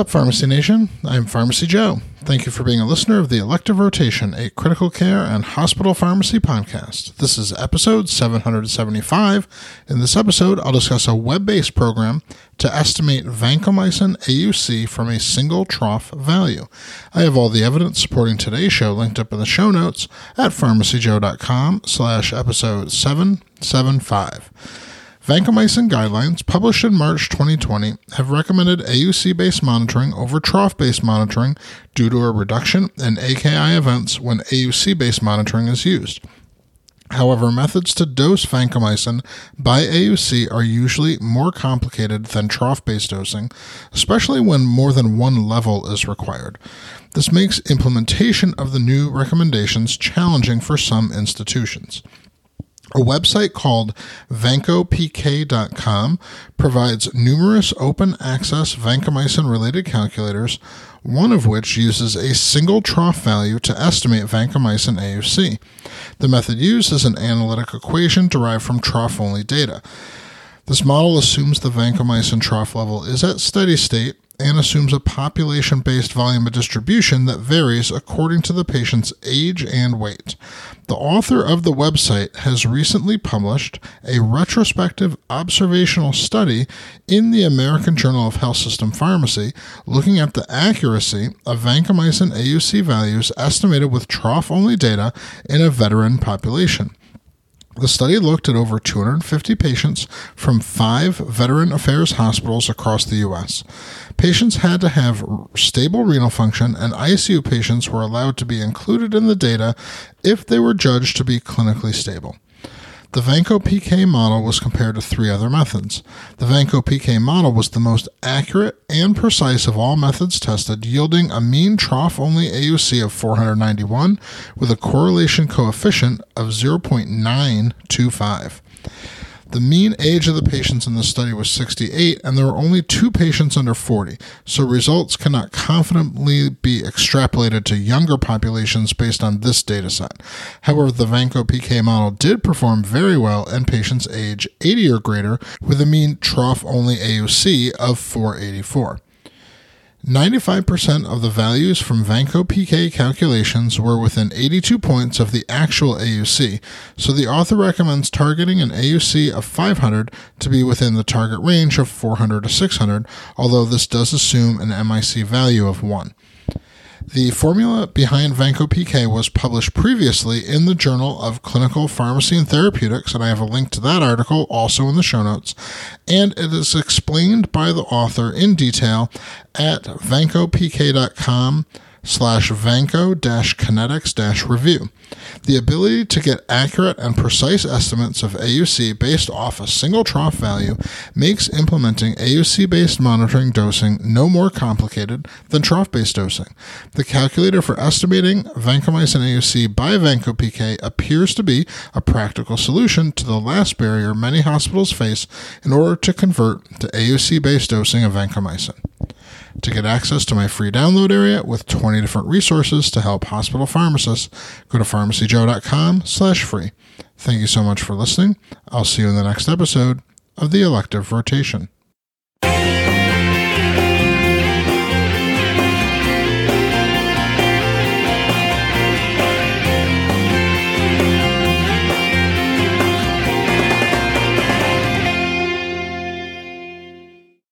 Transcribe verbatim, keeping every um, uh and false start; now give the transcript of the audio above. up, Pharmacy Nation? I'm Pharmacy Joe. Thank you for being a listener of the Elective Rotation, a critical care and hospital pharmacy podcast. This is episode seven hundred seventy-five. In this episode, I'll discuss a web-based program to estimate vancomycin A U C from a single trough value. I have all the evidence supporting today's show linked up in the show notes at pharmacyjoe.com slash episode 775. Vancomycin guidelines, published in March twenty twenty, have recommended A U C-based monitoring over trough-based monitoring due to a reduction in A K I events when A U C-based monitoring is used. However, methods to dose vancomycin by A U C are usually more complicated than trough-based dosing, especially when more than one level is required. This makes implementation of the new recommendations challenging for some institutions. A website called vanco p k dot com provides numerous open-access vancomycin-related calculators, one of which uses a single trough value to estimate vancomycin A U C. The method used is an analytic equation derived from trough-only data. This model assumes the vancomycin trough level is at steady state and assumes a population-based volume of distribution that varies according to the patient's age and weight. The author of the website has recently published a retrospective observational study in the American Journal of Health System Pharmacy looking at the accuracy of vancomycin A U C values estimated with trough-only data in a veteran population. The study looked at over two hundred fifty patients from five Veteran Affairs hospitals across the U S. Patients had to have stable renal function, and I C U patients were allowed to be included in the data if they were judged to be clinically stable. The VancoPK model was compared to three other methods. The VancoPK model was the most accurate and precise of all methods tested, yielding a mean trough-only A U C of four hundred ninety-one with a correlation coefficient of zero point nine two five. The mean age of the patients in the study was sixty-eight, and there were only two patients under forty, so results cannot confidently be extrapolated to younger populations based on this data set. However, the VancoPK model did perform very well in patients age eighty or greater with a mean trough-only A U C of four eighty-four. ninety-five percent of the values from VancoPK calculations were within eighty-two points of the actual A U C, so the author recommends targeting an A U C of five hundred to be within the target range of four hundred to six hundred, although this does assume an M I C value of one. The formula behind VancoPK was published previously in the Journal of Clinical Pharmacy and Therapeutics, and I have a link to that article also in the show notes, and it is explained by the author in detail at vancopk.com slash vanco-kinetics-review. The ability to get accurate and precise estimates of A U C based off a single trough value makes implementing A U C-based monitoring dosing no more complicated than trough-based dosing. The calculator for estimating vancomycin A U C by VancoPK appears to be a practical solution to the last barrier many hospitals face in order to convert to A U C-based dosing of vancomycin. To get access to my free download area with twenty different resources to help hospital pharmacists, go to pharmacyjoe.com slash free. Thank you so much for listening. I'll see you in the next episode of the Elective Rotation.